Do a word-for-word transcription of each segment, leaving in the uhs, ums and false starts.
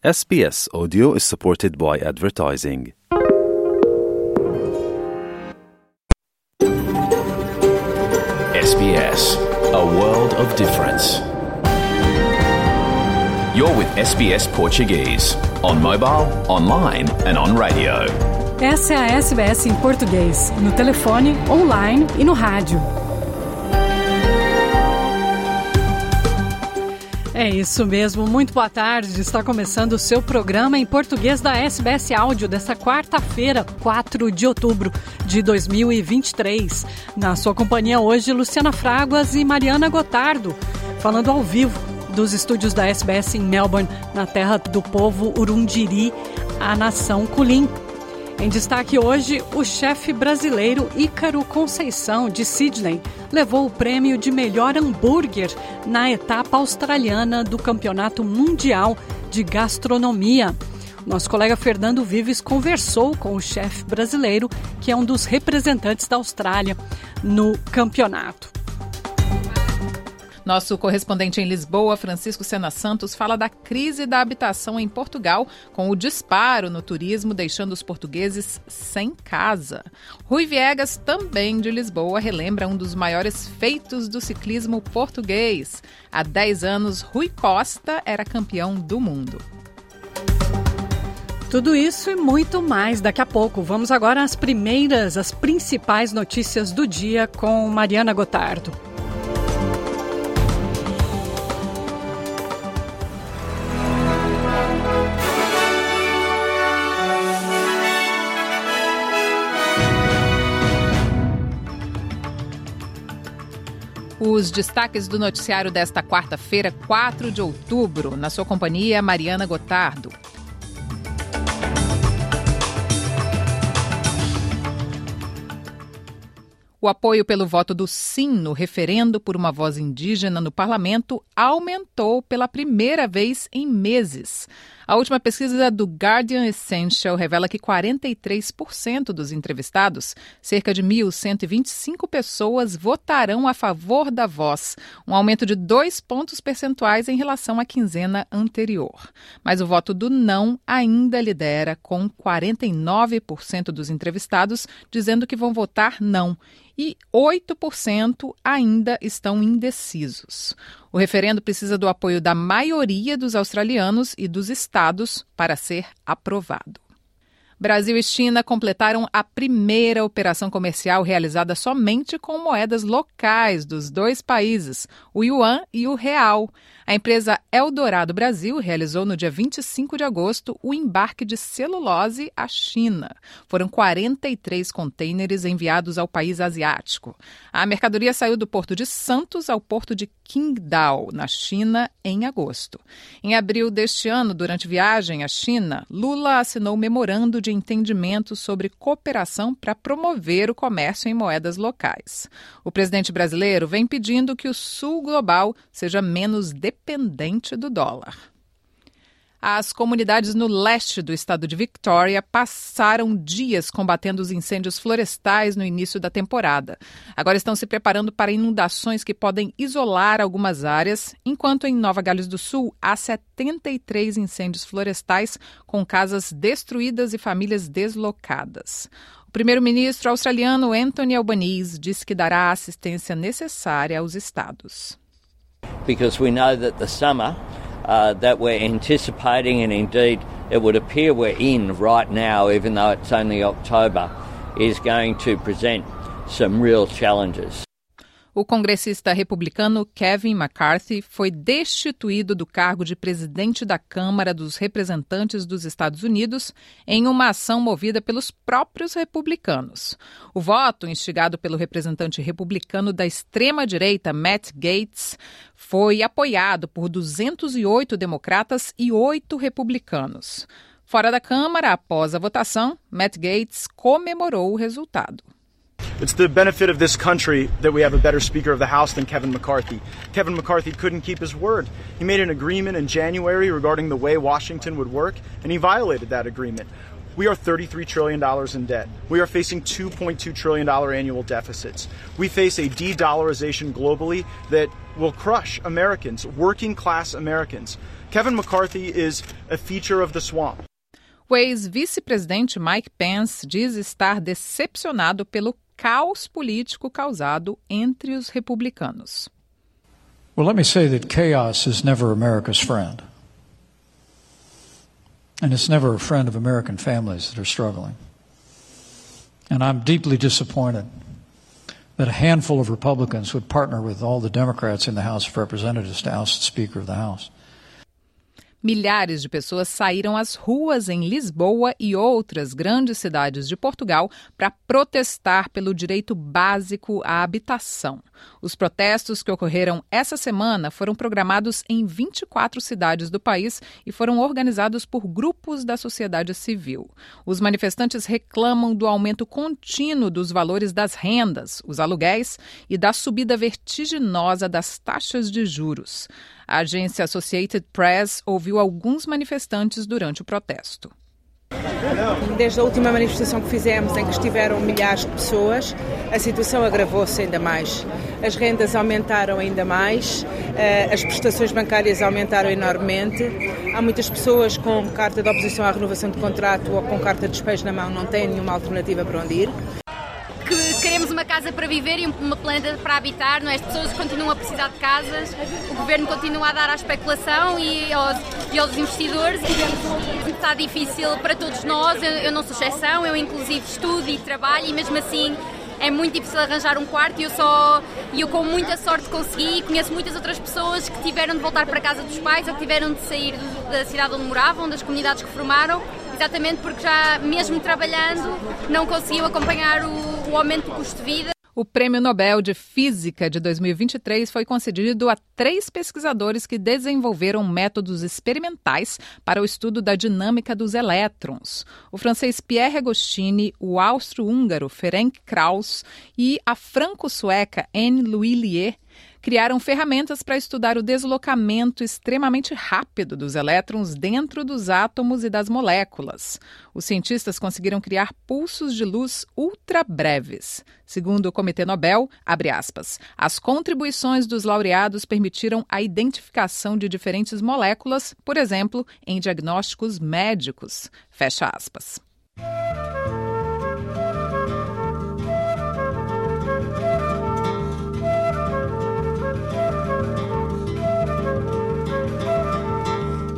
S B S Audio is supported by advertising. S B S, a world of difference. You're with S B S Portuguese, on mobile, online and on radio. Essa é a S B S em português, no telefone, online e no rádio. É isso mesmo, muito boa tarde, está começando o seu programa em português da S B S Áudio desta quarta-feira, quatro de outubro de dois mil e vinte e três. Na sua companhia hoje, Luciana Fraguas e Mariana Gotardo, falando ao vivo dos estúdios da S B S em Melbourne, na terra do povo Urundiri, a nação Kulin. Em destaque hoje, o chefe brasileiro Ícaro Conceição, de Sydney, levou o prêmio de melhor hambúrguer na etapa australiana do Campeonato Mundial de Gastronomia. Nosso colega Fernando Vives conversou com o chefe brasileiro, que é um dos representantes da Austrália no campeonato. Nosso correspondente em Lisboa, Francisco Sena Santos, fala da crise da habitação em Portugal, com o disparo no turismo, deixando os portugueses sem casa. Rui Viegas, também de Lisboa, relembra um dos maiores feitos do ciclismo português. Há dez anos, Rui Costa era campeão do mundo. Tudo isso e muito mais daqui a pouco. Vamos agora às primeiras, às principais notícias do dia com Mariana Gotardo. Os destaques do noticiário desta quarta-feira, quatro de outubro. Na sua companhia, Mariana Gotardo. O apoio pelo voto do sim no referendo por uma voz indígena no parlamento aumentou pela primeira vez em meses. A última pesquisa do Guardian Essential revela que quarenta e três por cento dos entrevistados, cerca de mil cento e vinte e cinco pessoas, votarão a favor da voz, um aumento de dois pontos percentuais em relação à quinzena anterior. Mas o voto do não ainda lidera, com quarenta e nove por cento dos entrevistados dizendo que vão votar não. E oito por cento ainda estão indecisos. O referendo precisa do apoio da maioria dos australianos e dos estados para ser aprovado. Brasil e China completaram a primeira operação comercial realizada somente com moedas locais dos dois países, o yuan e o real. A empresa Eldorado Brasil realizou no dia vinte e cinco de agosto o embarque de celulose à China. Foram quarenta e três contêineres enviados ao país asiático. A mercadoria saiu do porto de Santos ao porto de Qingdao, na China, em agosto. Em abril deste ano, durante viagem à China, Lula assinou o memorando de de entendimento sobre cooperação para promover o comércio em moedas locais. O presidente brasileiro vem pedindo que o sul global seja menos dependente do dólar. As comunidades no leste do estado de Victoria passaram dias combatendo os incêndios florestais no início da temporada. Agora estão se preparando para inundações que podem isolar algumas áreas, enquanto em Nova Gales do Sul há setenta e três incêndios florestais com casas destruídas e famílias deslocadas. O primeiro-ministro australiano Anthony Albanese disse que dará a assistência necessária aos estados. Because we know that the summer... Uh, that we're anticipating, and indeed it would appear we're in right now, even though it's only October, is going to present some real challenges. O congressista republicano Kevin McCarthy foi destituído do cargo de presidente da Câmara dos Representantes dos Estados Unidos em uma ação movida pelos próprios republicanos. O voto, instigado pelo representante republicano da extrema-direita, Matt Gaetz, foi apoiado por duzentos e oito democratas e oito republicanos. Fora da Câmara, após a votação, Matt Gaetz comemorou o resultado. It's the benefit of this country that we have a better Speaker of the House than Kevin McCarthy. Kevin McCarthy couldn't keep his word. He made an agreement in January regarding the way Washington would work, and he violated that agreement. We are thirty-three trillion dollars in debt. We are facing two point two trillion dollars annual deficits. We face a de-dollarization globally that will crush Americans, working class Americans. Kevin McCarthy is a feature of the swamp. O ex-vice-presidente Mike Pence diz estar decepcionado pelo caos político causado entre os republicanos. Well, let me say that chaos is never America's friend. And it's never a friend of American families that are struggling. And I'm deeply disappointed that a handful of Republicans would partner with all the Democrats in the House of Representatives to oust the Speaker of the House. Milhares de pessoas saíram às ruas em Lisboa e outras grandes cidades de Portugal para protestar pelo direito básico à habitação. Os protestos que ocorreram essa semana foram programados em vinte e quatro cidades do país e foram organizados por grupos da sociedade civil. Os manifestantes reclamam do aumento contínuo dos valores das rendas, os aluguéis e da subida vertiginosa das taxas de juros. A agência Associated Press ouviu alguns manifestantes durante o protesto. Desde a última manifestação que fizemos, em que estiveram milhares de pessoas, a situação agravou-se ainda mais. As rendas aumentaram ainda mais, as prestações bancárias aumentaram enormemente. Há muitas pessoas com carta de oposição à renovação de contrato ou com carta de despejo na mão, não têm nenhuma alternativa para onde ir. Que queremos uma casa para viver e uma planta para habitar, não é? As pessoas continuam a precisar de casas, o governo continua a dar à especulação e aos, e aos investidores. Está difícil para todos nós, eu, eu não sou exceção, eu inclusive estudo e trabalho e mesmo assim é muito difícil arranjar um quarto e eu, só, eu com muita sorte consegui. Conheço muitas outras pessoas que tiveram de voltar para a casa dos pais ou que tiveram de sair do, da cidade onde moravam, das comunidades que formaram. Exatamente porque já, mesmo trabalhando, não conseguiu acompanhar o, o aumento do custo de vida. O Prêmio Nobel de Física de dois mil e vinte e três foi concedido a três pesquisadores que desenvolveram métodos experimentais para o estudo da dinâmica dos elétrons. O francês Pierre Agostini, o austro-húngaro Ferenc Krausz e a franco-sueca Anne L'Huillier criaram ferramentas para estudar o deslocamento extremamente rápido dos elétrons dentro dos átomos e das moléculas. Os cientistas conseguiram criar pulsos de luz ultra breves. Segundo o Comitê Nobel, abre aspas, as contribuições dos laureados permitiram a identificação de diferentes moléculas, por exemplo, em diagnósticos médicos. Fecha aspas.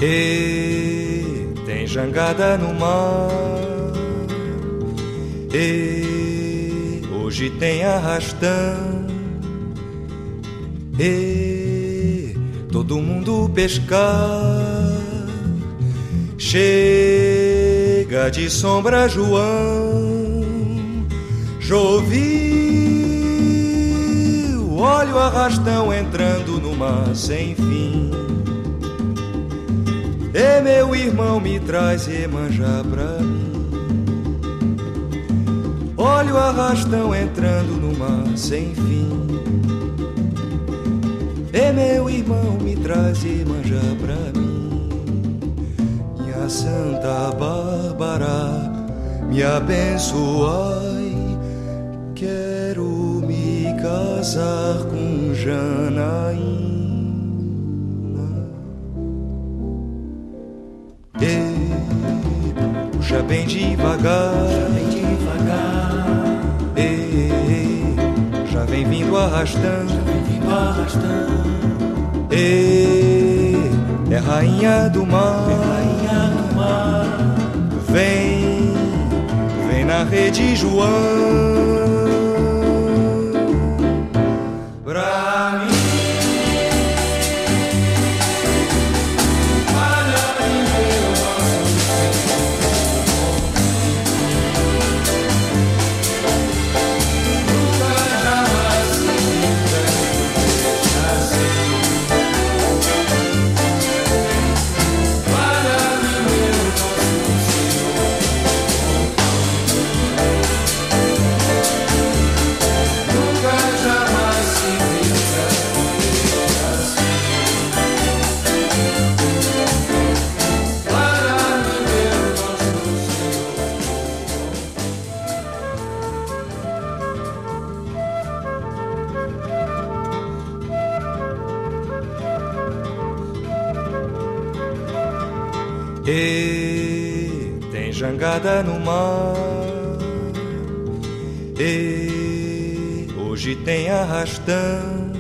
E tem jangada no mar, e hoje tem arrastão, e todo mundo pescar. Chega de sombra, João, Jovil, olha o arrastão entrando no mar sem fim. E meu irmão me traz Iemanjá pra mim. Olha o arrastão entrando no mar sem fim. E meu irmão me traz Iemanjá pra mim. Minha Santa Bárbara, me abençoai. Quero me casar com Janaína. Puxa bem devagar, puxa bem devagar. Ei, ei, ei, já vem vindo arrastando, já vem vindo arrastando. Ei, é rainha do mar, é rainha do mar. Vem, vem na rede, João. Pra mim. E tem jangada no mar. E hoje tem arrastão.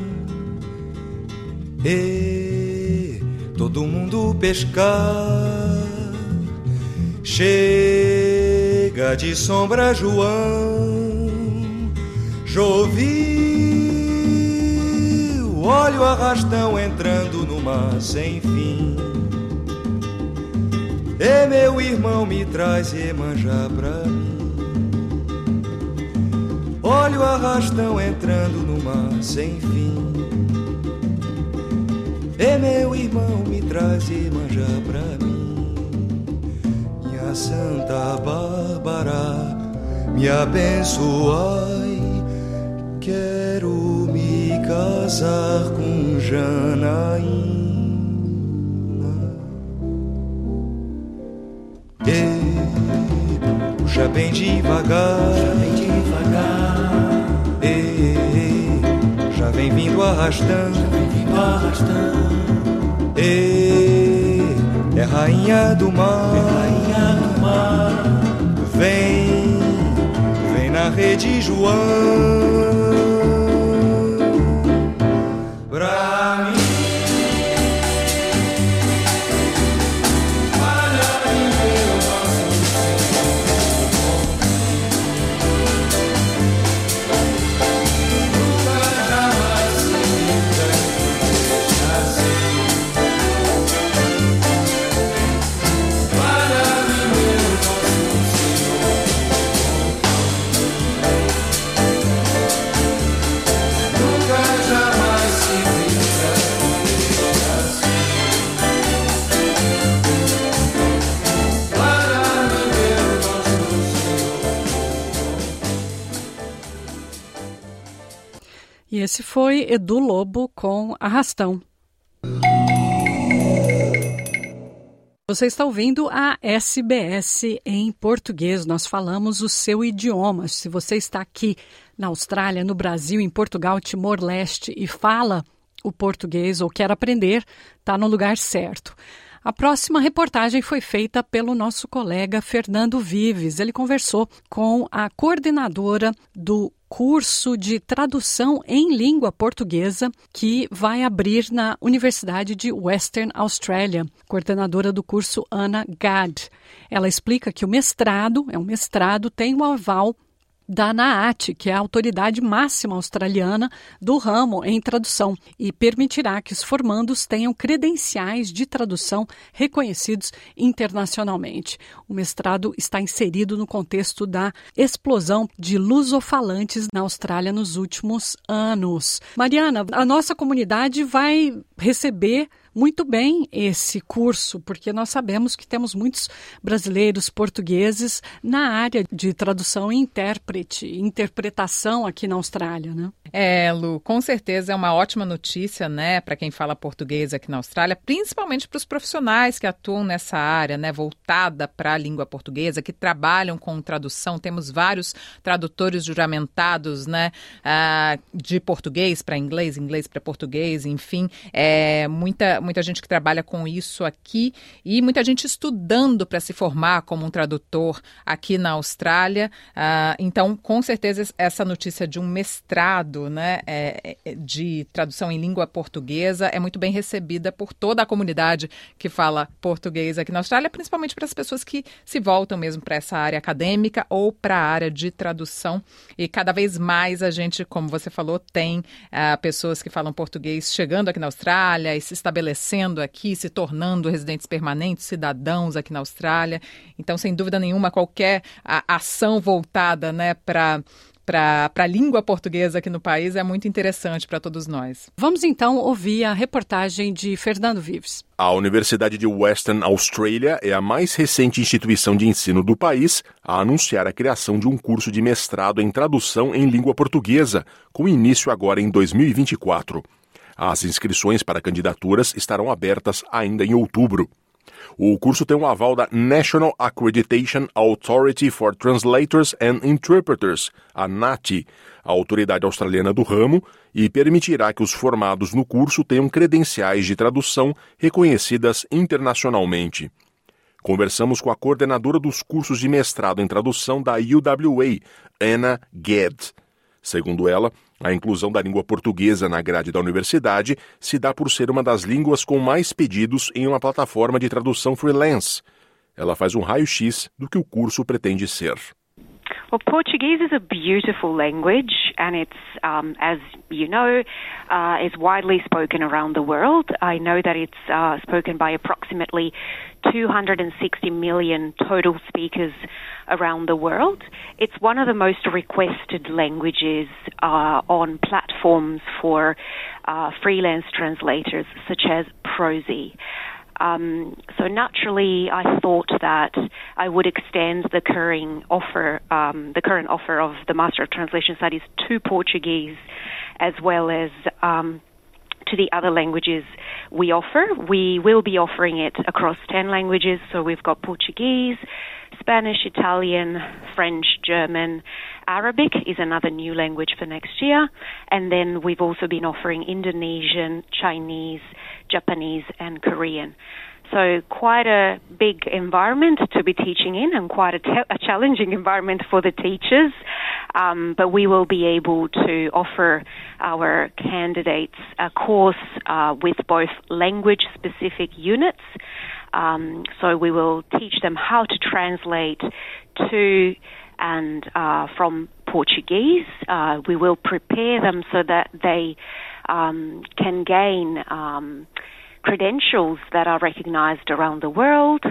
E todo mundo pescar. Chega de sombra, João. Jovil, olha o arrastão entrando no mar sem fim. E meu irmão me traz Iemanjá pra mim. Olha o arrastão entrando no mar sem fim. E meu irmão me traz Iemanjá pra mim. Minha Santa Bárbara, me abençoai. Quero me casar com Janaína. E puxa bem devagar. Vem vindo arrastando, e é rainha do mar, vem, vem na rede, João, pra mim. E esse foi Edu Lobo com Arrastão. Você está ouvindo a S B S em português. Nós falamos o seu idioma. Se você está aqui na Austrália, no Brasil, em Portugal, Timor-Leste e fala o português ou quer aprender, está no lugar certo. A próxima reportagem foi feita pelo nosso colega Fernando Vives. Ele conversou com a coordenadora do curso de tradução em língua portuguesa que vai abrir na Universidade de Western Australia, coordenadora do curso Anna Gadd. Ela explica que o mestrado, é um mestrado, tem o aval da NAATI, que é a autoridade máxima australiana do ramo em tradução, e permitirá que os formandos tenham credenciais de tradução reconhecidos internacionalmente. O mestrado está inserido no contexto da explosão de lusofalantes na Austrália nos últimos anos. Mariana, a nossa comunidade vai receber muito bem esse curso, porque nós sabemos que temos muitos brasileiros portugueses na área de tradução e intérprete, interpretação aqui na Austrália, né? É, Lu, com certeza é uma ótima notícia, né, para quem fala português aqui na Austrália, principalmente para os profissionais que atuam nessa área, né, voltada para a língua portuguesa, que trabalham com tradução. Temos vários tradutores juramentados, né, uh, de português para inglês, inglês para português, enfim, é, muita, muita gente que trabalha com isso aqui e muita gente estudando para se formar como um tradutor aqui na Austrália. Uh, então, com certeza, essa notícia de um mestrado, né, é, de tradução em língua portuguesa é muito bem recebida por toda a comunidade que fala português aqui na Austrália, principalmente para as pessoas que se voltam mesmo para essa área acadêmica ou para a área de tradução. E cada vez mais a gente, como você falou, tem uh, pessoas que falam português chegando aqui na Austrália e se estabelecendo aqui, se tornando residentes permanentes, cidadãos aqui na Austrália. Então, sem dúvida nenhuma, qualquer a, ação voltada, né, para para a língua portuguesa aqui no país é muito interessante para todos nós. Vamos então ouvir a reportagem de Fernando Vives. A Universidade de Western Australia é a mais recente instituição de ensino do país a anunciar a criação de um curso de mestrado em tradução em língua portuguesa, com início agora em dois mil e vinte e quatro. As inscrições para candidaturas estarão abertas ainda em outubro. O curso tem o aval da National Accreditation Authority for Translators and Interpreters, a NAATI, a autoridade australiana do ramo, e permitirá que os formados no curso tenham credenciais de tradução reconhecidas internacionalmente. Conversamos com a coordenadora dos cursos de mestrado em tradução da U W A, Anna Gadd. Segundo ela, a inclusão da língua portuguesa na grade da universidade se dá por ser uma das línguas com mais pedidos em uma plataforma de tradução freelance. Ela faz um raio-x do que o curso pretende ser. Well, Portuguese is a beautiful language, and it's, um, as you know, uh, is widely spoken around the world. I know that it's uh, spoken by approximately two hundred sixty million total speakers around the world. It's one of the most requested languages uh, on platforms for uh, freelance translators, such as ProZ. Um, so naturally, I thought that I would extend the current offer, um, the current offer of the Master of Translation Studies to Portuguese, as well as um, to the other languages we offer. We will be offering it across ten languages. So we've got Portuguese, Spanish, Italian, French, German. Arabic is another new language for next year. And then we've also been offering Indonesian, Chinese, Japanese and Korean. So quite a big environment to be teaching in and quite a, te- a challenging environment for the teachers. Um, but we will be able to offer our candidates a course uh, with both language-specific units. Um, so we will teach them how to translate to and uh, from Portuguese. Uh, we will prepare them so that they um, can gain um, credentials that are recognized around the world.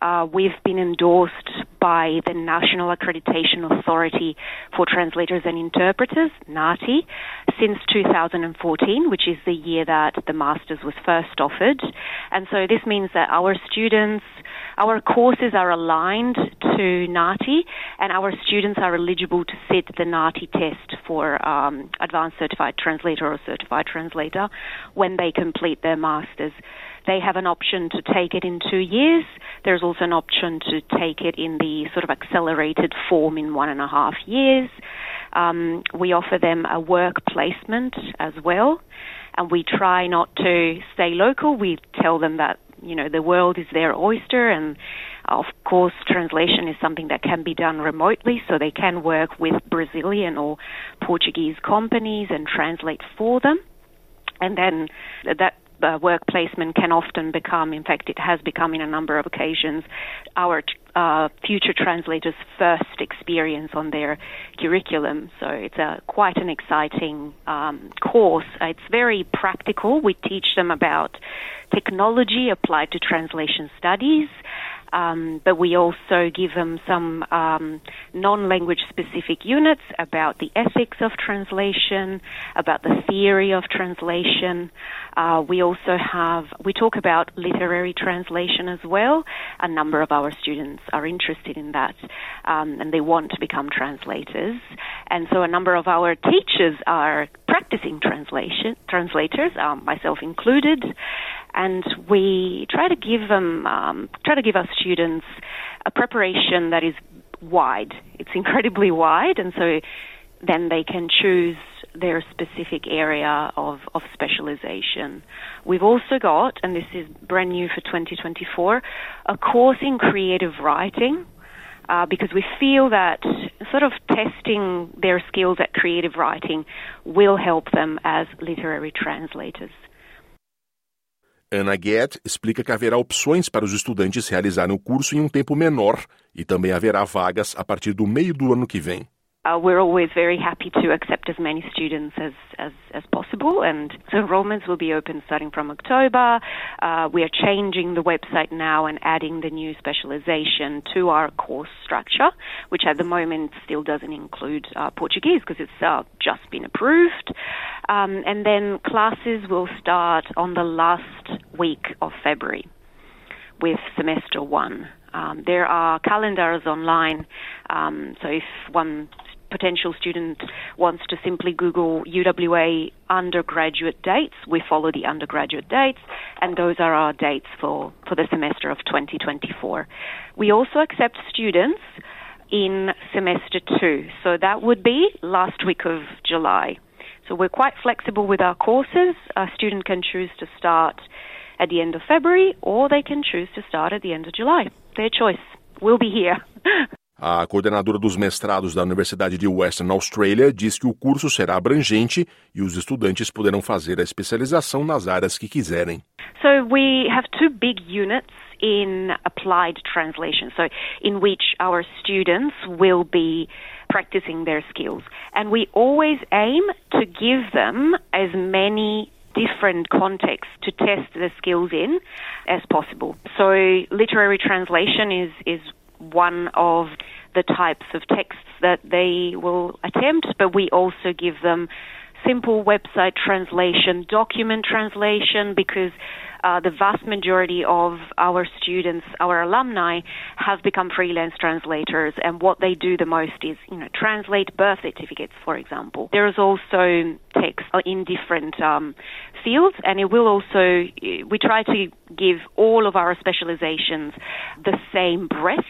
Uh, we've been endorsed by the National Accreditation Authority for Translators and Interpreters, NAATI, since two thousand fourteen, which is the year that the Masters was first offered. And so this means that our students, our courses are aligned to NAATI, and our students are eligible to sit the NAATI test for um, Advanced Certified Translator or Certified Translator when they complete their Masters. They have an option to take it in two years. There's also an option to take it in the sort of accelerated form in one and a half years. Um, we offer them a work placement as well. And we try not to stay local. We tell them that, you know, the world is their oyster. And, of course, translation is something that can be done remotely. So they can work with Brazilian or Portuguese companies and translate for them. And then that Uh, work placement can often become, in fact, it has become in a number of occasions, our uh, future translators' first experience on their curriculum. So it's a, quite an exciting um, course. It's very practical. We teach them about technology applied to translation studies, um, but we also give them some um, non-language specific units about the ethics of translation, about the theory of translation. Uh, we also have, we talk about literary translation as well. A number of our students are interested in that, um, and they want to become translators. And so a number of our teachers are practicing translation translators, um, myself included. And we try to give them, um, try to give our students a preparation that is wide. It's incredibly wide, and so then they can choose their specific area of, of specialization. We've also got, and this is brand new for twenty twenty-four, a course in creative writing, uh, because we feel that sort of testing their skills at creative writing will help them as literary translators. Anna Gadd explica que haverá opções para os estudantes realizarem o curso em um tempo menor e também haverá vagas a partir do meio do ano que vem. Uh, we're always very happy to accept as many students as, as, as possible, and so enrollments will be open starting from October. Uh, we are changing the website now and adding the new specialization to our course structure, which at the moment still doesn't include uh, Portuguese because it's uh, just been approved. Um, and then classes will start on the last week of February with semester one. Um, there are calendars online, um, so if one potential student wants to simply Google U W A undergraduate dates, we follow the undergraduate dates, and those are our dates for, for the semester of twenty twenty-four. We also accept students in semester two, so that would be last week of July. So we're quite flexible with our courses. A student can choose to start at the end of February, or they can choose to start at the end of July. their choice. We'll be here. A coordenadora dos mestrados da Universidade de Western Australia diz que o curso será abrangente e os estudantes poderão fazer a especialização nas áreas que quiserem. So we have two big units in applied translation, so in which our students will be practicing their skills. And we always aim to give them as many different contexts to test the skills in as possible. So literary translation is is one of the types of texts that they will attempt, but we also give them simple website translation, document translation, because uh, the vast majority of our students, our alumni, have become freelance translators, and what they do the most is, you know, translate birth certificates, for example. There is also text in different um, fields, and it will also, we try to give all of our specializations the same breadth,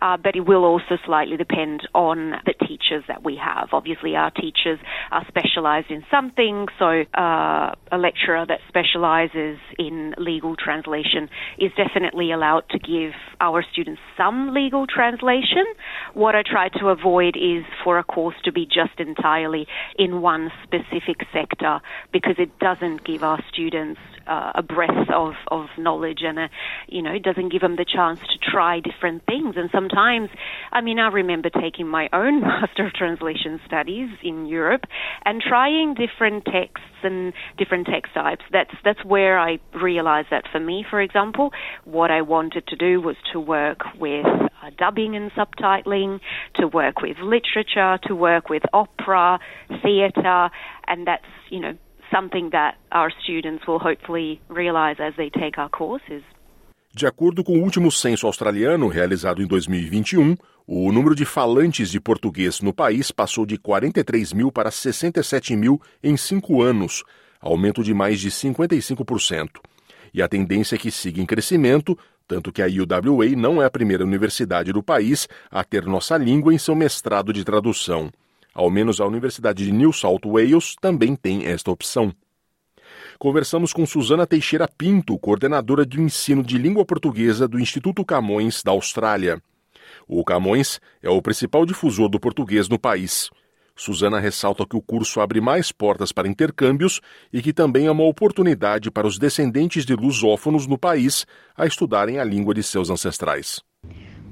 uh, but it will also slightly depend on the teachers that we have. Obviously, our teachers are specialized in something, so uh, a lecturer that specializes in legal translation is definitely allowed to give our students some legal translation. What I try to avoid is for a course to be just entirely in one specific sector, because it doesn't give our students uh, a breadth of, of knowledge, and a, you know, it doesn't give them the chance to try different things. And sometimes, I mean, I remember taking my own Master of Translation Studies in Europe and trying different texts and different text types. That's that's where I realized that for me, for example, what I wanted to do was to work with uh, dubbing and subtitling, to work with literature, to work with opera, theater, and that's, you know, something that our students will hopefully realize as they take our courses. De acordo com o último censo australiano realizado em dois mil e vinte e um, o número de falantes de português no país passou de quarenta e três mil para sessenta e sete mil em cinco anos, aumento de mais de cinquenta e cinco por cento. E a tendência é que siga em crescimento, tanto que a U W A não é a primeira universidade do país a ter nossa língua em seu mestrado de tradução. Ao menos a Universidade de New South Wales também tem esta opção. Conversamos com Suzana Teixeira Pinto, coordenadora do ensino de língua portuguesa do Instituto Camões da Austrália. O Camões é o principal difusor do português no país. Suzana ressalta que o curso abre mais portas para intercâmbios e que também é uma oportunidade para os descendentes de lusófonos no país a estudarem a língua de seus ancestrais.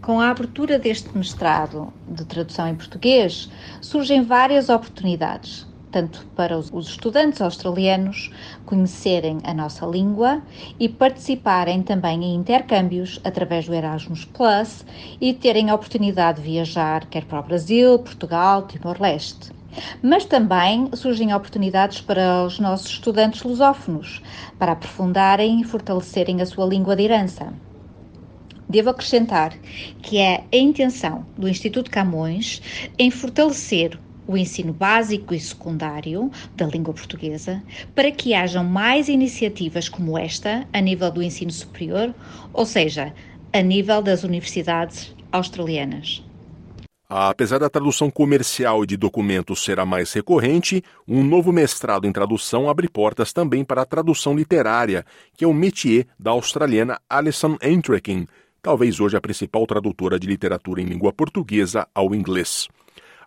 Com a abertura deste mestrado de tradução em português, surgem várias oportunidades, tanto para os estudantes australianos conhecerem a nossa língua e participarem também em intercâmbios através do Erasmus Plus e terem a oportunidade de viajar quer para o Brasil, Portugal, Timor-Leste. Mas também surgem oportunidades para os nossos estudantes lusófonos, para aprofundarem e fortalecerem a sua língua de herança. Devo acrescentar que é a intenção do Instituto Camões em fortalecer o ensino básico e secundário da língua portuguesa para que hajam mais iniciativas como esta a nível do ensino superior, ou seja, a nível das universidades australianas. Apesar da tradução comercial e de documentos ser a mais recorrente, um novo mestrado em tradução abre portas também para a tradução literária, que é o métier da australiana Alison Entrekin, talvez hoje a principal tradutora de literatura em língua portuguesa ao inglês.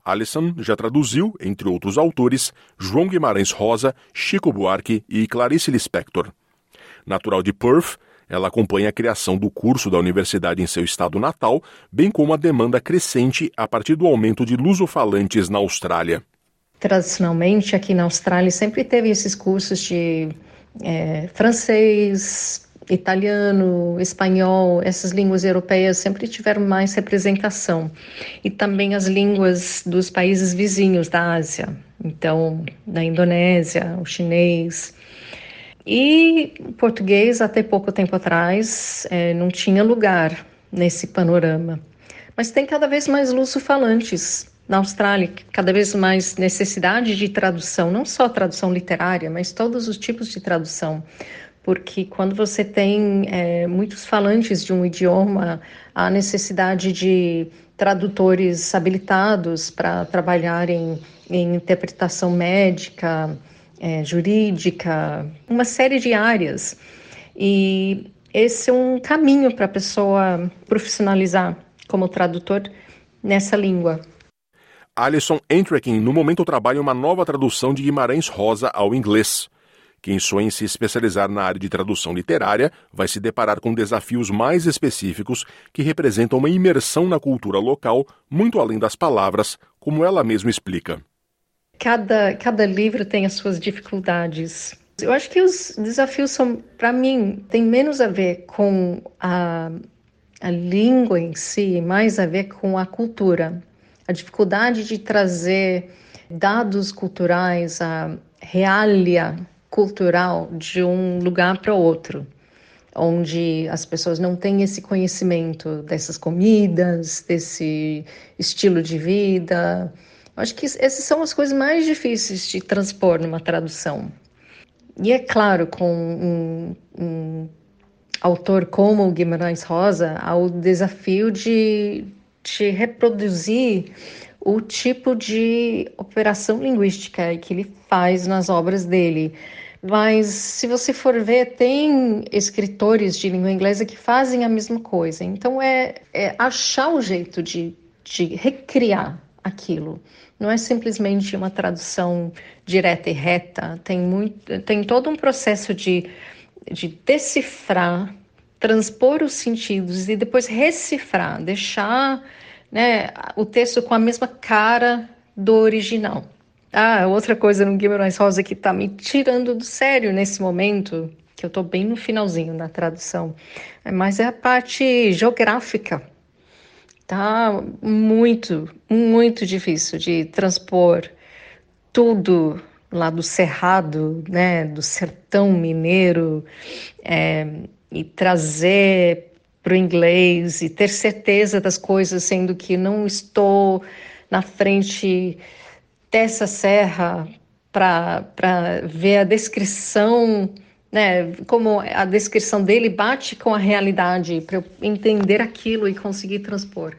Alison já traduziu, entre outros autores, João Guimarães Rosa, Chico Buarque e Clarice Lispector. Natural de Perth, ela acompanha a criação do curso da universidade em seu estado natal, bem como a demanda crescente a partir do aumento de lusofalantes na Austrália. Tradicionalmente, aqui na Austrália, sempre teve esses cursos de é, francês, italiano, espanhol, essas línguas europeias sempre tiveram mais representação. E também as línguas dos países vizinhos da Ásia. Então, da Indonésia, o chinês. E português, até pouco tempo atrás, é, não tinha lugar nesse panorama. Mas tem cada vez mais lusofalantes na Austrália, cada vez mais necessidade de tradução, não só tradução literária, mas todos os tipos de tradução. Porque quando você tem é, muitos falantes de um idioma, há necessidade de tradutores habilitados para trabalharem em interpretação médica, é, jurídica, uma série de áreas. E esse é um caminho para a pessoa profissionalizar como tradutor nessa língua. Alison Entrekin, no momento, trabalha uma nova tradução de Guimarães Rosa ao inglês. Quem sonha em se especializar na área de tradução literária vai se deparar com desafios mais específicos que representam uma imersão na cultura local, muito além das palavras, como ela mesma explica. Cada, cada livro tem as suas dificuldades. Eu acho que os desafios são, para mim, tem menos a ver com a, a língua em si, mais a ver com a cultura. A dificuldade de trazer dados culturais, a realia cultural de um lugar para outro, onde as pessoas não têm esse conhecimento dessas comidas, desse estilo de vida. Eu acho que essas são as coisas mais difíceis de transpor numa tradução. E é claro, com um, um autor como o Guimarães Rosa, há o desafio de... de reproduzir o tipo de operação linguística que ele faz nas obras dele. Mas, se você for ver, tem escritores de língua inglesa que fazem a mesma coisa. Então, é, é achar o jeito de, de recriar aquilo. Não é simplesmente uma tradução direta e reta. Tem, muito, tem todo um processo de, de decifrar, transpor os sentidos e depois recifrar, deixar, né, o texto com a mesma cara do original. Ah, outra coisa no Guimarães Rosa que está me tirando do sério nesse momento, que eu estou bem no finalzinho da tradução, mas é a parte geográfica. Tá muito, muito difícil de transpor tudo lá do Cerrado, né, do sertão mineiro, é, e trazer para o inglês e ter certeza das coisas, sendo que não estou na frente dessa serra para ver a descrição, né, como a descrição dele bate com a realidade, para eu entender aquilo e conseguir transpor.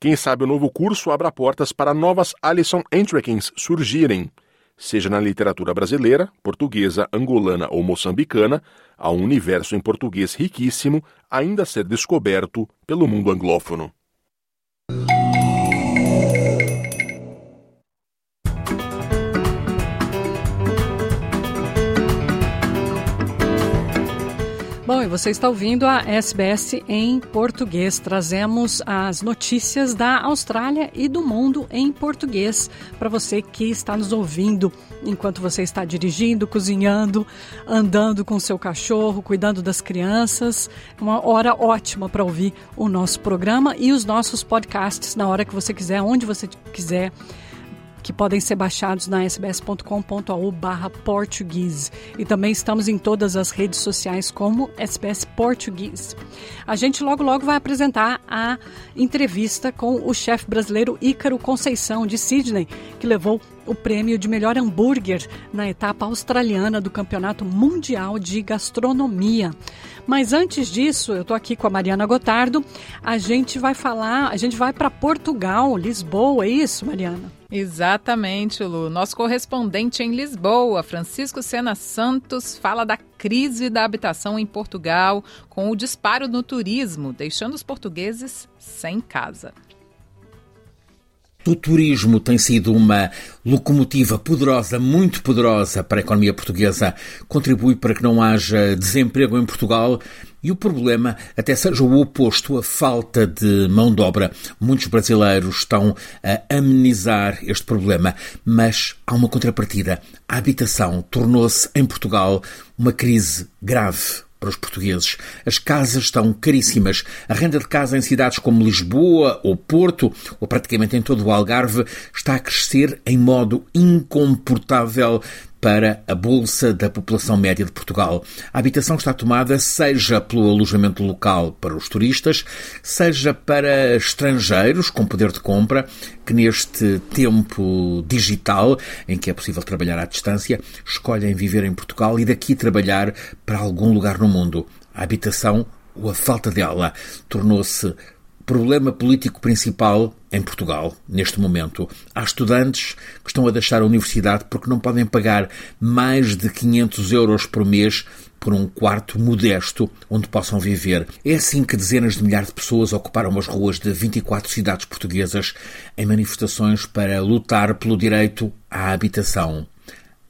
Quem sabe o novo curso abra portas para novas Alison Entrekins surgirem, seja na literatura brasileira, portuguesa, angolana ou moçambicana, há um universo em português riquíssimo ainda a ser descoberto pelo mundo anglófono. Bom, e você está ouvindo a S B S em português. Trazemos as notícias da Austrália e do mundo em português para você que está nos ouvindo enquanto você está dirigindo, cozinhando, andando com seu cachorro, cuidando das crianças. Uma hora ótima para ouvir o nosso programa e os nossos podcasts na hora que você quiser, onde você quiser, que podem ser baixados na s b s ponto com ponto a u barra português. E também estamos em todas as redes sociais como S B S Português. A gente logo, logo vai apresentar a entrevista com o chefe brasileiro Ícaro Conceição, de Sydney, que levou o prêmio de melhor hambúrguer na etapa australiana do Campeonato Mundial de Gastronomia. Mas antes disso, eu estou aqui com a Mariana Gotardo. A gente vai falar, a gente vai para Portugal, Lisboa, é isso, Mariana? Exatamente, Lu. Nosso correspondente em Lisboa, Francisco Sena Santos, fala da crise da habitação em Portugal com o disparo no turismo, deixando os portugueses sem casa. O turismo tem sido uma locomotiva poderosa, muito poderosa para a economia portuguesa. Contribui para que não haja desemprego em Portugal e o problema até seja o oposto, a falta de mão de obra. Muitos brasileiros estão a amenizar este problema, mas há uma contrapartida. A habitação tornou-se em Portugal uma crise grave para os portugueses. As casas estão caríssimas. A renda de casa em cidades como Lisboa ou Porto, ou praticamente em todo o Algarve, está a crescer em modo incomportável para a bolsa da população média de Portugal. A habitação está tomada seja pelo alojamento local para os turistas, seja para estrangeiros com poder de compra, que neste tempo digital, em que é possível trabalhar à distância, escolhem viver em Portugal e daqui trabalhar para algum lugar no mundo. A habitação, ou a falta dela, tornou-se problema político principal em Portugal, neste momento. Há estudantes que estão a deixar a universidade porque não podem pagar mais de quinhentos euros por mês por um quarto modesto onde possam viver. É assim que dezenas de milhares de pessoas ocuparam as ruas de vinte e quatro cidades portuguesas em manifestações para lutar pelo direito à habitação.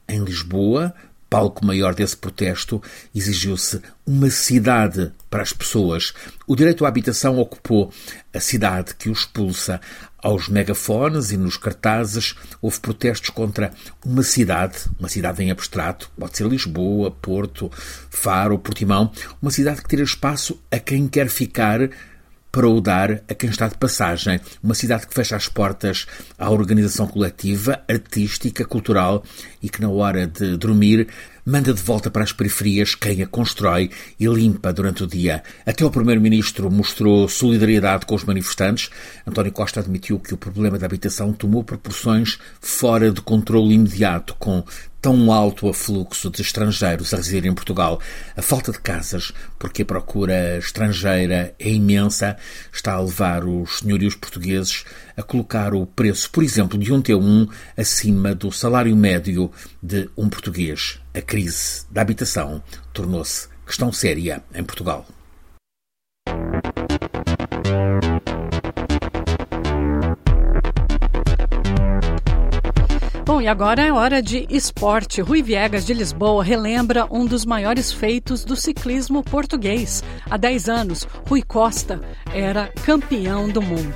Em Lisboa, palco maior desse protesto, exigiu-se uma cidade para as pessoas. O direito à habitação ocupou a cidade que o expulsa. Aos megafones e nos cartazes houve protestos contra uma cidade, uma cidade em abstrato, pode ser Lisboa, Porto, Faro, Portimão, uma cidade que tira espaço a quem quer ficar para o dar a quem está de passagem, uma cidade que fecha as portas à organização coletiva, artística, cultural e que na hora de dormir manda de volta para as periferias quem a constrói e limpa durante o dia. Até o primeiro-ministro mostrou solidariedade com os manifestantes. António Costa admitiu que o problema da habitação tomou proporções fora de controle imediato, com tão alto afluxo de estrangeiros a residir em Portugal. A falta de casas, porque a procura estrangeira é imensa, está a levar os senhorios portugueses a colocar o preço, por exemplo, de um T um acima do salário médio de um português. A crise da habitação tornou-se questão séria em Portugal. Bom, e agora é hora de esporte. Rui Viegas, de Lisboa, relembra um dos maiores feitos do ciclismo português. Há dez anos, Rui Costa era campeão do mundo.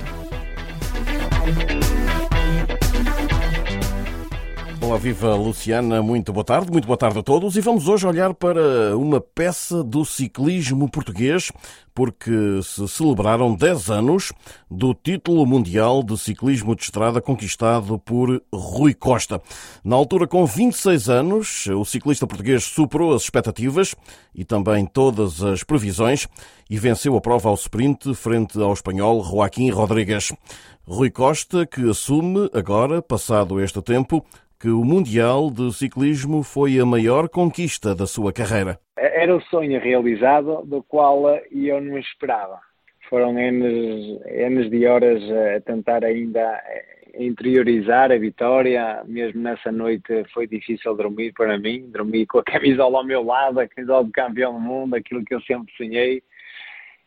Olá, viva Luciana, muito boa tarde, muito boa tarde a todos, e vamos hoje olhar para uma peça do ciclismo português, porque se celebraram dez anos do título mundial de ciclismo de estrada conquistado por Rui Costa. Na altura, com vinte e seis anos, o ciclista português superou as expectativas e também todas as previsões e venceu a prova ao sprint frente ao espanhol Joaquim Rodrigues. Rui Costa, que assume agora, passado este tempo, que o Mundial de Ciclismo foi a maior conquista da sua carreira. Era um sonho realizado, do qual eu não esperava. Foram anos de horas a tentar ainda interiorizar a vitória. Mesmo nessa noite foi difícil dormir para mim. Dormi com a camisola ao meu lado, a camisola de campeão do mundo, aquilo que eu sempre sonhei.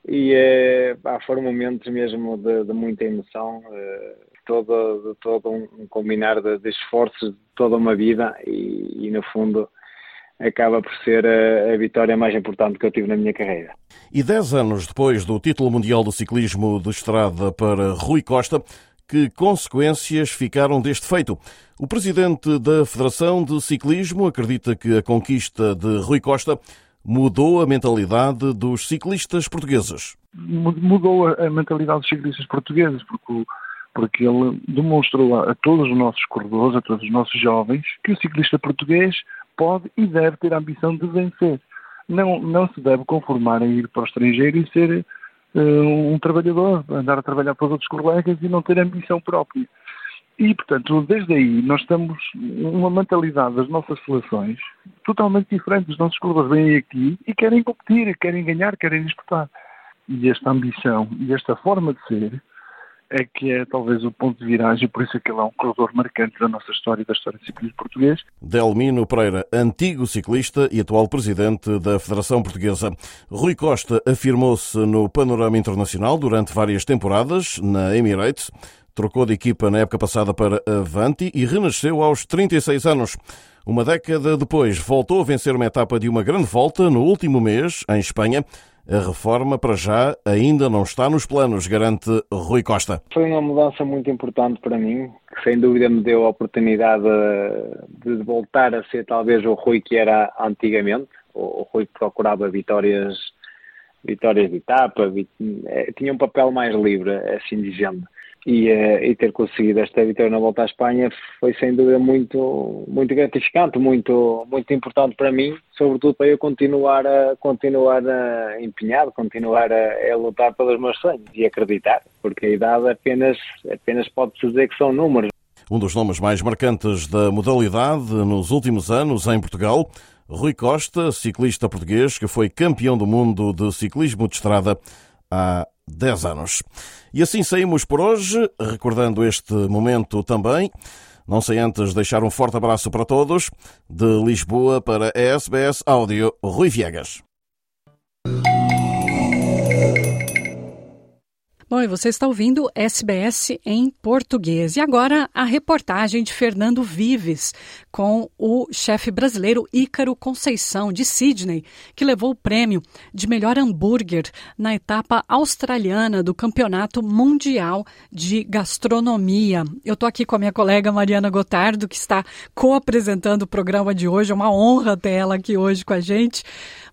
E eh, foram momentos mesmo de, de muita emoção, eh, todo, de todo um combinar de, de esforços de toda uma vida e, e no fundo, acaba por ser a, a vitória mais importante que eu tive na minha carreira. E dez anos depois do título mundial do ciclismo de estrada para Rui Costa, que consequências ficaram deste feito? O presidente da Federação de Ciclismo acredita que a conquista de Rui Costa mudou a mentalidade dos ciclistas portugueses. Mudou a mentalidade dos ciclistas portugueses, porque, porque ele demonstrou a, a todos os nossos corredores, a todos os nossos jovens, que o ciclista português pode e deve ter a ambição de vencer. Não, não se deve conformar em ir para o estrangeiro e ser uh, um trabalhador, andar a trabalhar para os outros colegas e não ter ambição própria. E, portanto, desde aí nós temos uma mentalidade das nossas seleções totalmente diferente. Os nossos clubes vêm aqui e querem competir, querem ganhar, querem disputar. E esta ambição e esta forma de ser é que é talvez o ponto de viragem, por isso é que ele é um corredor marcante da nossa história e da história do ciclismo português. Delmino Pereira, antigo ciclista e atual presidente da Federação Portuguesa. Rui Costa afirmou-se no panorama internacional durante várias temporadas na Emirates, trocou de equipa na época passada para Avanti e renasceu aos trinta e seis anos. Uma década depois, voltou a vencer uma etapa de uma grande volta no último mês, em Espanha. A reforma, para já, ainda não está nos planos, garante Rui Costa. Foi uma mudança muito importante para mim, que sem dúvida me deu a oportunidade de voltar a ser talvez o Rui que era antigamente. O Rui que procurava vitórias, vitórias de etapa, vit... tinha um papel mais livre, assim dizendo. E, e ter conseguido esta vitória na Volta à Espanha foi sem dúvida muito, muito gratificante, muito, muito importante para mim, sobretudo para eu continuar a, continuar a empenhado, continuar a, a lutar pelos meus sonhos e acreditar, porque a idade apenas, apenas pode-se dizer que são números. Um dos nomes mais marcantes da modalidade nos últimos anos em Portugal, Rui Costa, ciclista português que foi campeão do mundo de ciclismo de estrada há dez anos. E assim saímos por hoje, recordando este momento também. Não sei antes deixar um forte abraço para todos. De Lisboa para a S B S Áudio, Rui Viegas. Bom, e você está ouvindo S B S em português. E agora a reportagem de Fernando Vives com o chefe brasileiro Ícaro Conceição, de Sydney, que levou o prêmio de melhor hambúrguer na etapa australiana do Campeonato Mundial de Gastronomia. Eu estou aqui com a minha colega Mariana Gotardo, que está co-apresentando o programa de hoje. É uma honra ter ela aqui hoje com a gente.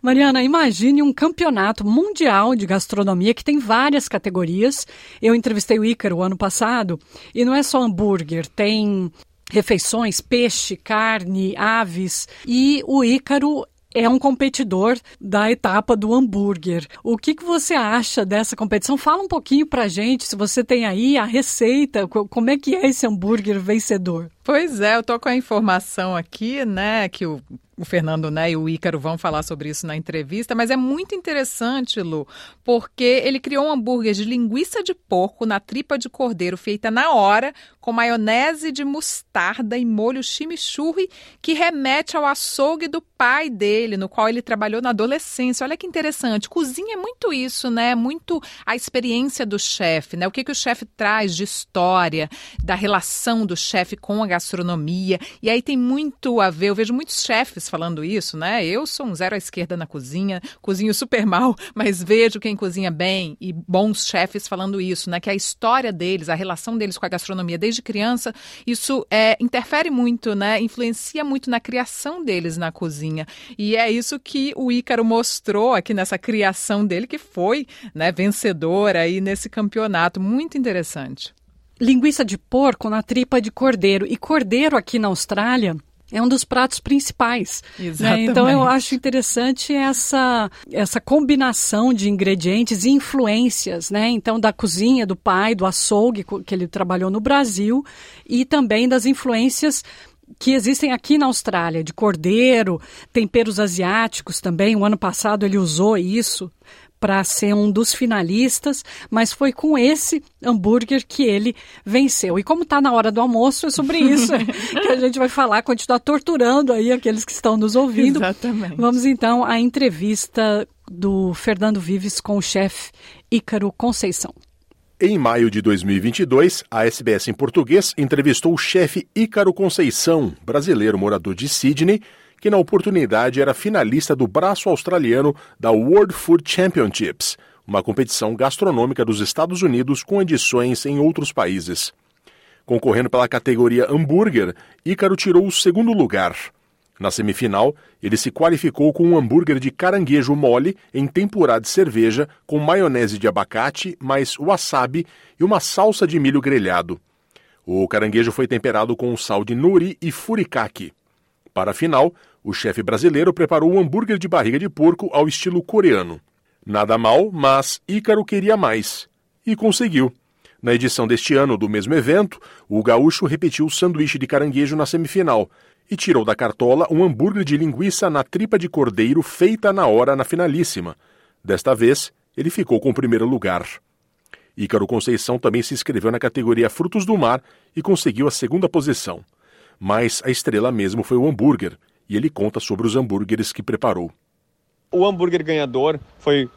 Mariana, imagine um campeonato mundial de gastronomia que tem várias categorias. Eu entrevistei o Ícaro ano passado e não é só hambúrguer, tem refeições, peixe, carne, aves. E o Ícaro é um competidor da etapa do hambúrguer. O que, que você acha dessa competição? Fala um pouquinho pra gente, se você tem aí a receita, como é que é esse hambúrguer vencedor? Pois é, eu tô com a informação aqui, né, que o, o Fernando, né, e o Ícaro vão falar sobre isso na entrevista, mas é muito interessante, Lu, porque ele criou um hambúrguer de linguiça de porco na tripa de cordeiro feita na hora, com maionese de mostarda e molho chimichurri, que remete ao açougue do pai dele, no qual ele trabalhou na adolescência. Olha que interessante, cozinha é muito isso, né, muito a experiência do chefe, né, o que, que o chefe traz de história, da relação do chefe com a gastronomia, e aí tem muito a ver, eu vejo muitos chefes falando isso, né? Eu sou um zero à esquerda na cozinha, cozinho super mal, mas vejo quem cozinha bem e bons chefes falando isso, né? Que a história deles, a relação deles com a gastronomia desde criança, isso é, interfere muito, né? Influencia muito na criação deles na cozinha. E é isso que o Ícaro mostrou aqui nessa criação dele, que foi, né, vencedora aí nesse campeonato. Muito interessante. Linguiça de porco na tripa de cordeiro. E cordeiro aqui na Austrália é um dos pratos principais. Exatamente. Né? Então eu acho interessante essa, essa combinação de ingredientes e influências, né? Então da cozinha do pai, do açougue que ele trabalhou no Brasil e também das influências que existem aqui na Austrália, de cordeiro, temperos asiáticos também. O ano passado ele usou isso para ser um dos finalistas, mas foi com esse hambúrguer que ele venceu. E como está na hora do almoço, é sobre isso que a gente vai falar, continuar torturando aí aqueles que estão nos ouvindo. Exatamente. Vamos então à entrevista do Fernando Vives com o chefe Ícaro Conceição. Em maio de dois mil e vinte e dois, a S B S em português entrevistou o chefe Ícaro Conceição, brasileiro morador de Sydney, que na oportunidade era finalista do braço australiano da World Food Championships, uma competição gastronômica dos Estados Unidos com edições em outros países. Concorrendo pela categoria hambúrguer, Ícaro tirou o segundo lugar. Na semifinal, ele se qualificou com um hambúrguer de caranguejo mole em tempurá de cerveja com maionese de abacate, mais wasabi e uma salsa de milho grelhado. O caranguejo foi temperado com sal de nori e furikake. Para a final, o chefe brasileiro preparou um hambúrguer de barriga de porco ao estilo coreano. Nada mal, mas Ícaro queria mais. E conseguiu. Na edição deste ano do mesmo evento, o gaúcho repetiu o sanduíche de caranguejo na semifinal e tirou da cartola um hambúrguer de linguiça na tripa de cordeiro feita na hora na finalíssima. Desta vez, ele ficou com o primeiro lugar. Ícaro Conceição também se inscreveu na categoria Frutos do Mar e conseguiu a segunda posição. Mas a estrela mesmo foi o hambúrguer, e ele conta sobre os hambúrgueres que preparou. O hambúrguer ganhador foi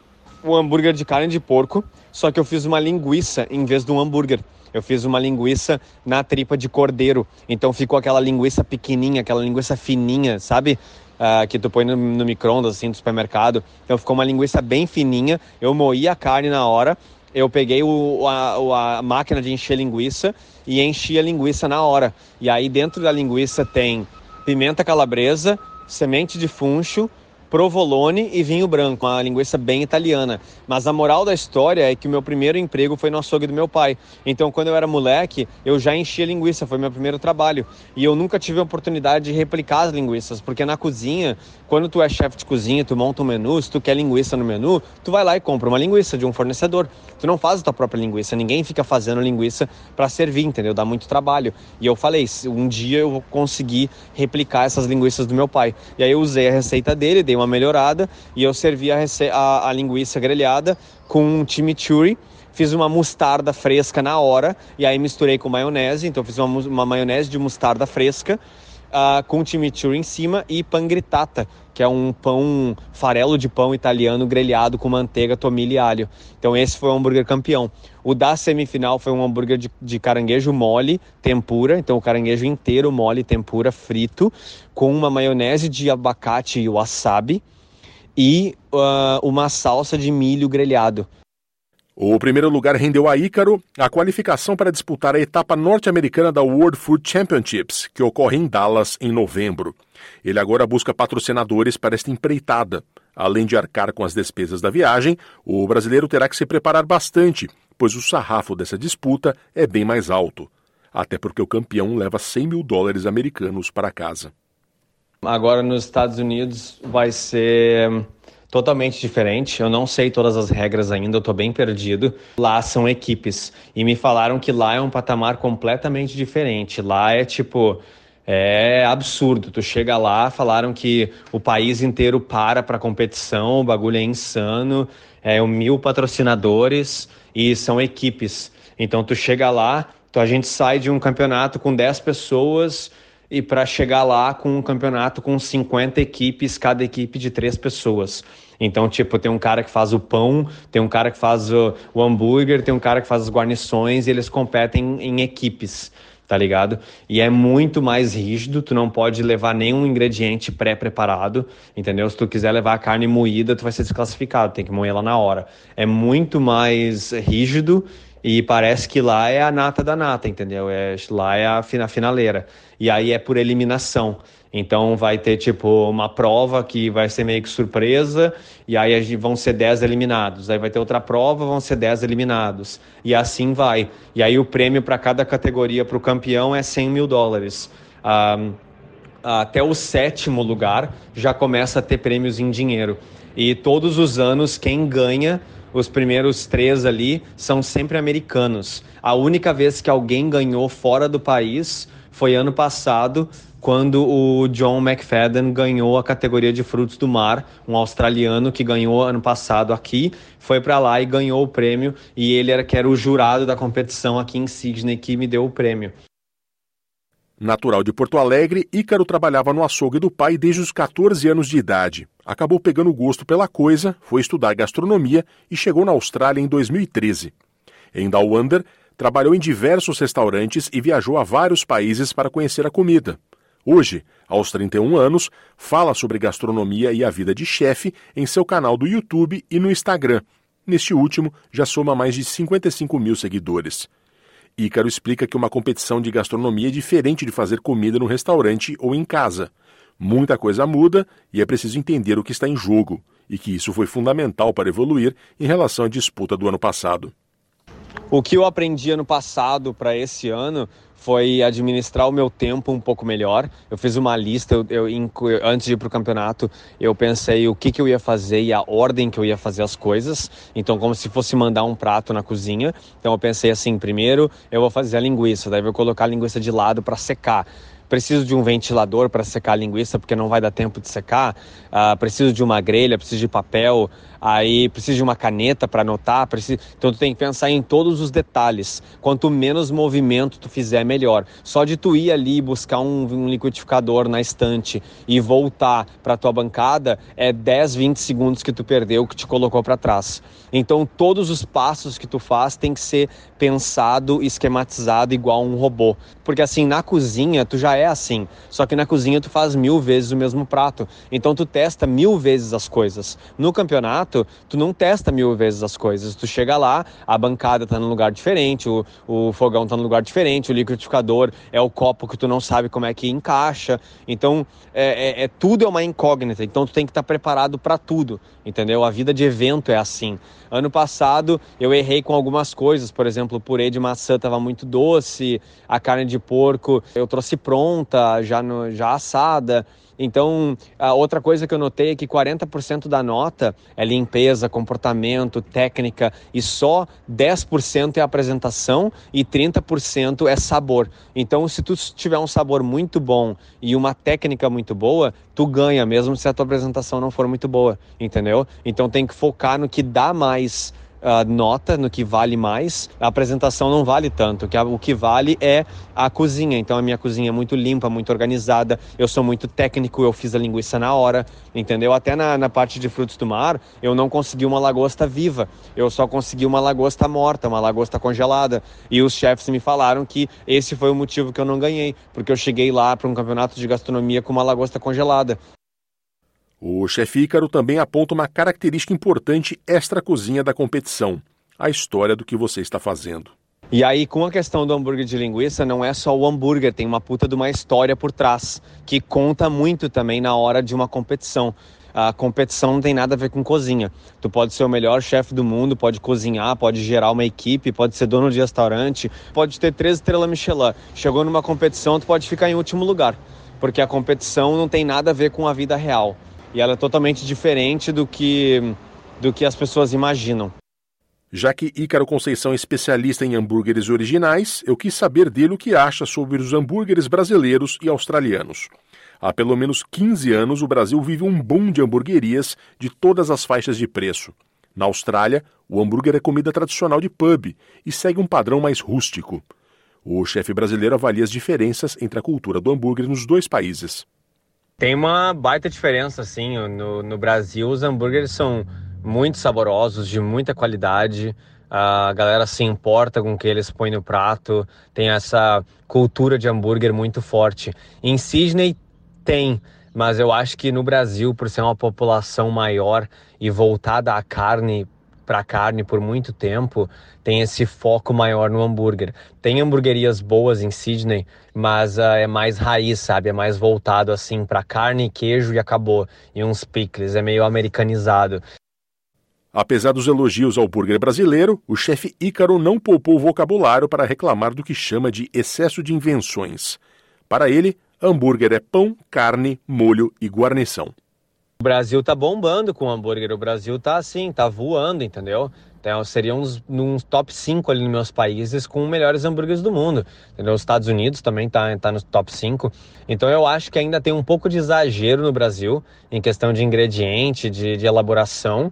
um hambúrguer de carne de porco, só que eu fiz uma linguiça em vez de um hambúrguer. Eu fiz uma linguiça na tripa de cordeiro, então ficou aquela linguiça pequenininha, aquela linguiça fininha, sabe? Uh, que tu põe no, no micro-ondas, assim, do supermercado. Então ficou uma linguiça bem fininha, eu moí a carne na hora. Eu peguei o, a, a máquina de encher linguiça e enchi a linguiça na hora. E aí dentro da linguiça tem pimenta calabresa, semente de funcho, provolone e vinho branco. Uma linguiça bem italiana. Mas a moral da história é que o meu primeiro emprego foi no açougue do meu pai. Então quando eu era moleque, eu já enchia linguiça, foi meu primeiro trabalho. E eu nunca tive a oportunidade de replicar as linguiças, porque na cozinha, quando tu é chefe de cozinha, tu monta um menu, se tu quer linguiça no menu, tu vai lá e compra uma linguiça de um fornecedor. Tu não faz a tua própria linguiça, ninguém fica fazendo linguiça para servir, entendeu? Dá muito trabalho. E eu falei, um dia eu vou conseguir replicar essas linguiças do meu pai. E aí eu usei a receita dele, dei uma melhorada e eu servi a, rece- a, a linguiça grelhada com chimichurri, fiz uma mostarda fresca na hora e aí misturei com maionese, então fiz uma, uma maionese de mostarda fresca uh, com chimichurri em cima e pangrittata, que é um pão, farelo de pão italiano grelhado com manteiga, tomilho e alho. Então esse foi o hambúrguer campeão. O da semifinal foi um hambúrguer de, de caranguejo mole, tempura, então o caranguejo inteiro mole, tempura, frito, com uma maionese de abacate e wasabi e uh, uma salsa de milho grelhado. O primeiro lugar rendeu a Ícaro a qualificação para disputar a etapa norte-americana da World Food Championships, que ocorre em Dallas em novembro. Ele agora busca patrocinadores para esta empreitada. Além de arcar com as despesas da viagem, o brasileiro terá que se preparar bastante, pois o sarrafo dessa disputa é bem mais alto. Até porque o campeão leva cem mil dólares americanos para casa. Agora nos Estados Unidos vai ser totalmente diferente, eu não sei todas as regras ainda, eu tô bem perdido. Lá são equipes e me falaram que lá é um patamar completamente diferente, lá é tipo, é absurdo, tu chega lá, falaram que o país inteiro para pra competição, o bagulho é insano, é mil patrocinadores e são equipes, então tu chega lá, tu, a gente sai de um campeonato com dez pessoas e para chegar lá com um campeonato com cinquenta equipes, cada equipe de três pessoas. Então, tipo, tem um cara que faz o pão, tem um cara que faz o, o hambúrguer, tem um cara que faz as guarnições, e eles competem em equipes, tá ligado? E é muito mais rígido, tu não pode levar nenhum ingrediente pré-preparado, entendeu? Se tu quiser levar a carne moída, tu vai ser desclassificado, tem que moer ela na hora. É muito mais rígido. E parece que lá é a nata da nata, entendeu? É, lá é a, fina, a finaleira. E aí é por eliminação. Então vai ter, tipo, uma prova que vai ser meio que surpresa, e aí vão ser dez eliminados. Aí vai ter outra prova, vão ser dez eliminados. E assim vai. E aí o prêmio para cada categoria para o campeão é cem mil dólares. Ah, até o sétimo lugar já começa a ter prêmios em dinheiro. E todos os anos quem ganha... Os primeiros três ali são sempre americanos. A única vez que alguém ganhou fora do país foi ano passado, quando o John McFadden ganhou a categoria de frutos do mar, um australiano que ganhou ano passado aqui, foi para lá e ganhou o prêmio, e ele era, que era o jurado da competição aqui em Sydney, que me deu o prêmio. Natural de Porto Alegre, Ícaro trabalhava no açougue do pai desde os catorze anos de idade. Acabou pegando gosto pela coisa, foi estudar gastronomia e chegou na Austrália em dois mil e treze. Em Dowander, trabalhou em diversos restaurantes e viajou a vários países para conhecer a comida. Hoje, aos trinta e um anos, fala sobre gastronomia e a vida de chefe em seu canal do YouTube e no Instagram. Neste último, já soma mais de cinquenta e cinco mil seguidores. Ícaro explica que uma competição de gastronomia é diferente de fazer comida no restaurante ou em casa. Muita coisa muda e é preciso entender o que está em jogo, e que isso foi fundamental para evoluir em relação à disputa do ano passado. O que eu aprendi ano passado para esse ano foi administrar o meu tempo um pouco melhor. Eu fiz uma lista, eu, eu, antes de ir para o campeonato, eu pensei o que, que eu ia fazer e a ordem que eu ia fazer as coisas. Então, como se fosse mandar um prato na cozinha. Então, eu pensei assim, primeiro eu vou fazer a linguiça, daí eu vou colocar a linguiça de lado para secar. Preciso de um ventilador para secar a linguiça, porque não vai dar tempo de secar. Uh, preciso de uma grelha, preciso de papel, aí preciso de uma caneta para anotar. Preciso... Então, tu tem que pensar em todos os detalhes. Quanto menos movimento tu fizer, melhor. Só de tu ir ali buscar um, um liquidificador na estante e voltar para tua bancada, é dez, vinte segundos que tu perdeu, que te colocou para trás. Então, todos os passos que tu faz tem que ser pensado, esquematizado, igual um robô. Porque assim, na cozinha, tu já é assim, só que na cozinha tu faz mil vezes o mesmo prato, então tu testa mil vezes as coisas. No campeonato, tu não testa mil vezes as coisas, tu chega lá, a bancada tá num lugar diferente, o, o fogão tá num lugar diferente, o liquidificador é o copo que tu não sabe como é que encaixa, então é, é, é tudo é uma incógnita, então tu tem que estar preparado para tudo, entendeu? A vida de evento é assim. Ano passado eu errei com algumas coisas, por exemplo, o purê de maçã tava muito doce, a carne de porco eu trouxe pronta, já, no, já assada. Então, a outra coisa que eu notei é que quarenta por cento da nota é limpeza, comportamento, técnica, e só dez por cento é apresentação e trinta por cento é sabor. Então, se tu tiver um sabor muito bom e uma técnica muito boa, tu ganha, mesmo se a tua apresentação não for muito boa, entendeu? Então, tem que focar no que dá mais uh, nota no que vale mais, a apresentação não vale tanto. Que a, o que vale é a cozinha. Então a minha cozinha é muito limpa, muito organizada, eu sou muito técnico, eu fiz a linguiça na hora, entendeu? Até na, na parte de frutos do mar, eu não consegui uma lagosta viva, eu só consegui uma lagosta morta, uma lagosta congelada. E os chefs me falaram que esse foi o motivo que eu não ganhei, porque eu cheguei lá para um campeonato de gastronomia com uma lagosta congelada. O chefe Ícaro também aponta uma característica importante extra-cozinha da competição, a história do que você está fazendo. E aí, com a questão do hambúrguer de linguiça, não é só o hambúrguer, tem uma puta de uma história por trás, que conta muito também na hora de uma competição. A competição não tem nada a ver com cozinha. Tu pode ser o melhor chefe do mundo, pode cozinhar, pode gerar uma equipe, pode ser dono de restaurante, pode ter três estrelas Michelin. Chegou numa competição, tu pode ficar em último lugar, porque a competição não tem nada a ver com a vida real. E ela é totalmente diferente do que, do que as pessoas imaginam. Já que Ícaro Conceição é especialista em hambúrgueres originais, eu quis saber dele o que acha sobre os hambúrgueres brasileiros e australianos. Há pelo menos quinze anos, o Brasil vive um boom de hamburguerias de todas as faixas de preço. Na Austrália, o hambúrguer é comida tradicional de pub e segue um padrão mais rústico. O chefe brasileiro avalia as diferenças entre a cultura do hambúrguer nos dois países. Tem uma baita diferença, assim. No, no Brasil, os hambúrgueres são muito saborosos, de muita qualidade. A galera se importa com o que eles põem no prato. Tem essa cultura de hambúrguer muito forte. Em Sydney tem, mas eu acho que no Brasil, por ser uma população maior e voltada à carne, para carne por muito tempo, tem esse foco maior no hambúrguer. Tem hamburguerias boas em Sydney, mas uh, é mais raiz, sabe? É mais voltado assim para carne, queijo e acabou. E uns pickles, é meio americanizado. Apesar dos elogios ao hambúrguer brasileiro, o chefe Ícaro não poupou o vocabulário para reclamar do que chama de excesso de invenções. Para ele, hambúrguer é pão, carne, molho e guarnição. O Brasil tá bombando com hambúrguer, o Brasil tá assim, tá voando, entendeu? Então seria uns, uns top cinco ali nos meus países com os melhores hambúrgueres do mundo, entendeu? Os Estados Unidos também tá, tá nos top cinco, então eu acho que ainda tem um pouco de exagero no Brasil em questão de ingrediente, de, de elaboração,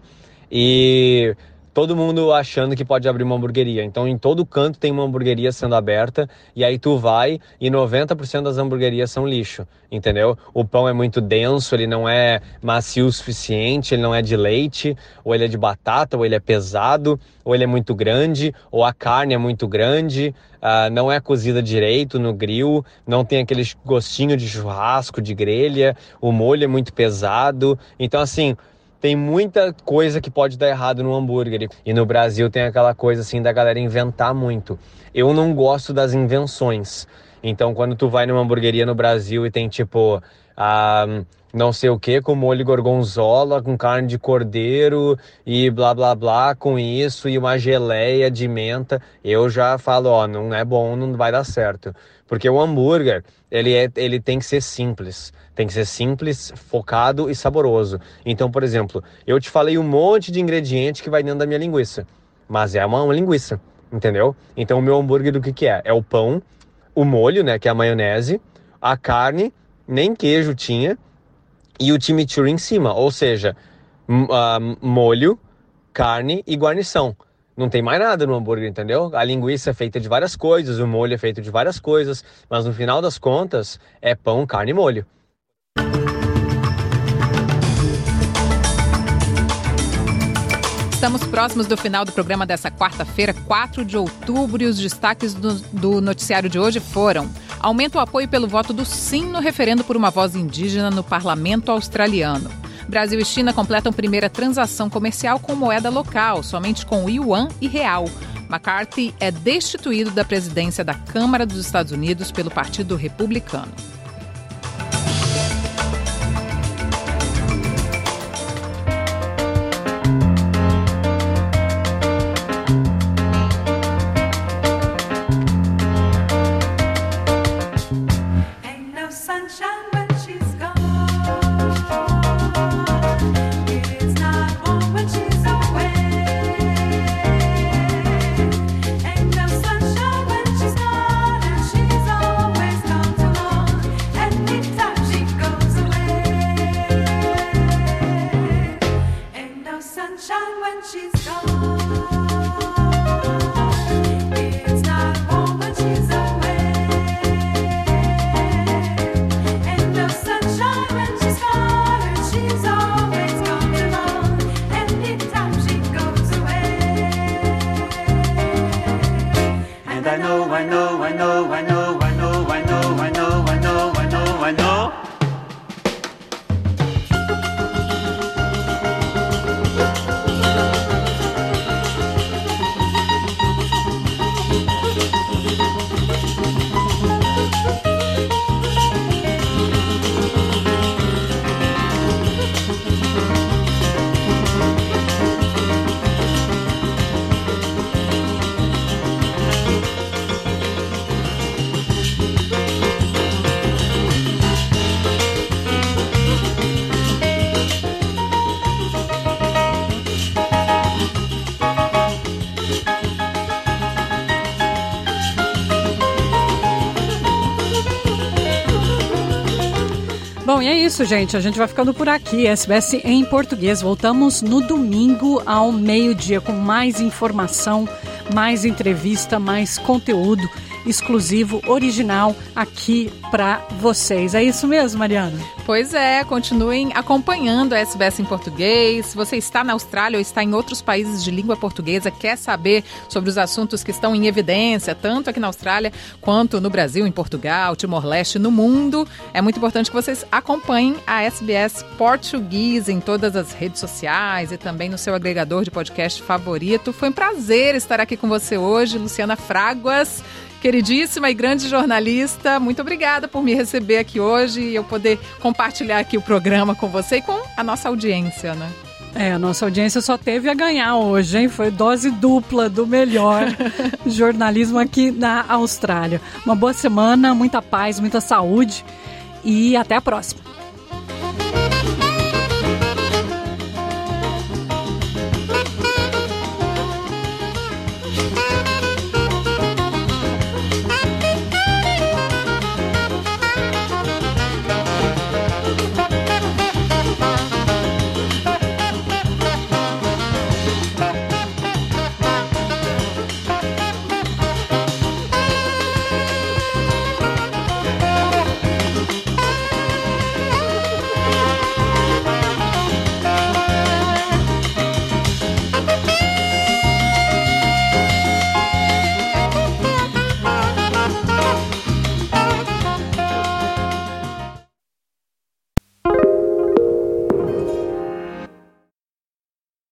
e todo mundo achando que pode abrir uma hamburgueria. Então em todo canto tem uma hamburgueria sendo aberta, e aí tu vai e noventa por cento das hamburguerias são lixo, entendeu? O pão é muito denso, ele não é macio o suficiente, ele não é de leite, ou ele é de batata, ou ele é pesado, ou ele é muito grande, ou a carne é muito grande, uh, não é cozida direito no grill, não tem aquele gostinho de churrasco, de grelha, o molho é muito pesado. Então assim, tem muita coisa que pode dar errado no hambúrguer. E no Brasil tem aquela coisa assim da galera inventar muito. Eu não gosto das invenções. Então quando tu vai numa hamburgueria no Brasil e tem tipo ah, não sei o que, com molho gorgonzola, com carne de cordeiro e blá blá blá com isso e uma geleia de menta, eu já falo, ó, não é bom, não vai dar certo. Porque o hambúrguer, ele, é, ele tem que ser simples. Tem que ser simples, focado e saboroso. Então, por exemplo, eu te falei um monte de ingrediente que vai dentro da minha linguiça, mas é uma, uma linguiça, entendeu? Então o meu hambúrguer do que que é? É o pão, o molho, né, que é a maionese, a carne, nem queijo tinha, e o chimichurri em cima, ou seja, m- uh, molho, carne e guarnição. Não tem mais nada no hambúrguer, entendeu? A linguiça é feita de várias coisas, o molho é feito de várias coisas, mas no final das contas é pão, carne e molho. Estamos próximos do final do programa dessa quarta-feira, quatro de outubro, e os destaques do, do noticiário de hoje foram: aumenta o apoio pelo voto do sim no referendo por uma voz indígena no parlamento australiano. Brasil e China completam primeira transação comercial com moeda local, somente com yuan e real. McCarthy é destituído da presidência da Câmara dos Estados Unidos pelo Partido Republicano. know, I know, I know, I know, I know, I know, I know, I know, I know. Bom, e é isso, gente. A gente vai ficando por aqui. S B S em português. Voltamos no domingo ao meio-dia com mais informação, mais entrevista, mais conteúdo exclusivo, original aqui para vocês. É isso mesmo, Mariana? Pois é. Continuem acompanhando a S B S em português. Se você está na Austrália ou está em outros países de língua portuguesa, quer saber sobre os assuntos que estão em evidência, tanto aqui na Austrália quanto no Brasil, em Portugal, Timor-Leste, no mundo, é muito importante que vocês acompanhem a S B S Português em todas as redes sociais e também no seu agregador de podcast favorito. Foi um prazer estar aqui com você hoje, Luciana Fraguas, queridíssima e grande jornalista. Muito obrigada por me receber aqui hoje e eu poder compartilhar aqui o programa com você e com a nossa audiência, né? É, a nossa audiência só teve a ganhar hoje, hein? Foi dose dupla do melhor jornalismo aqui na Austrália. Uma boa semana, muita paz, muita saúde e até a próxima.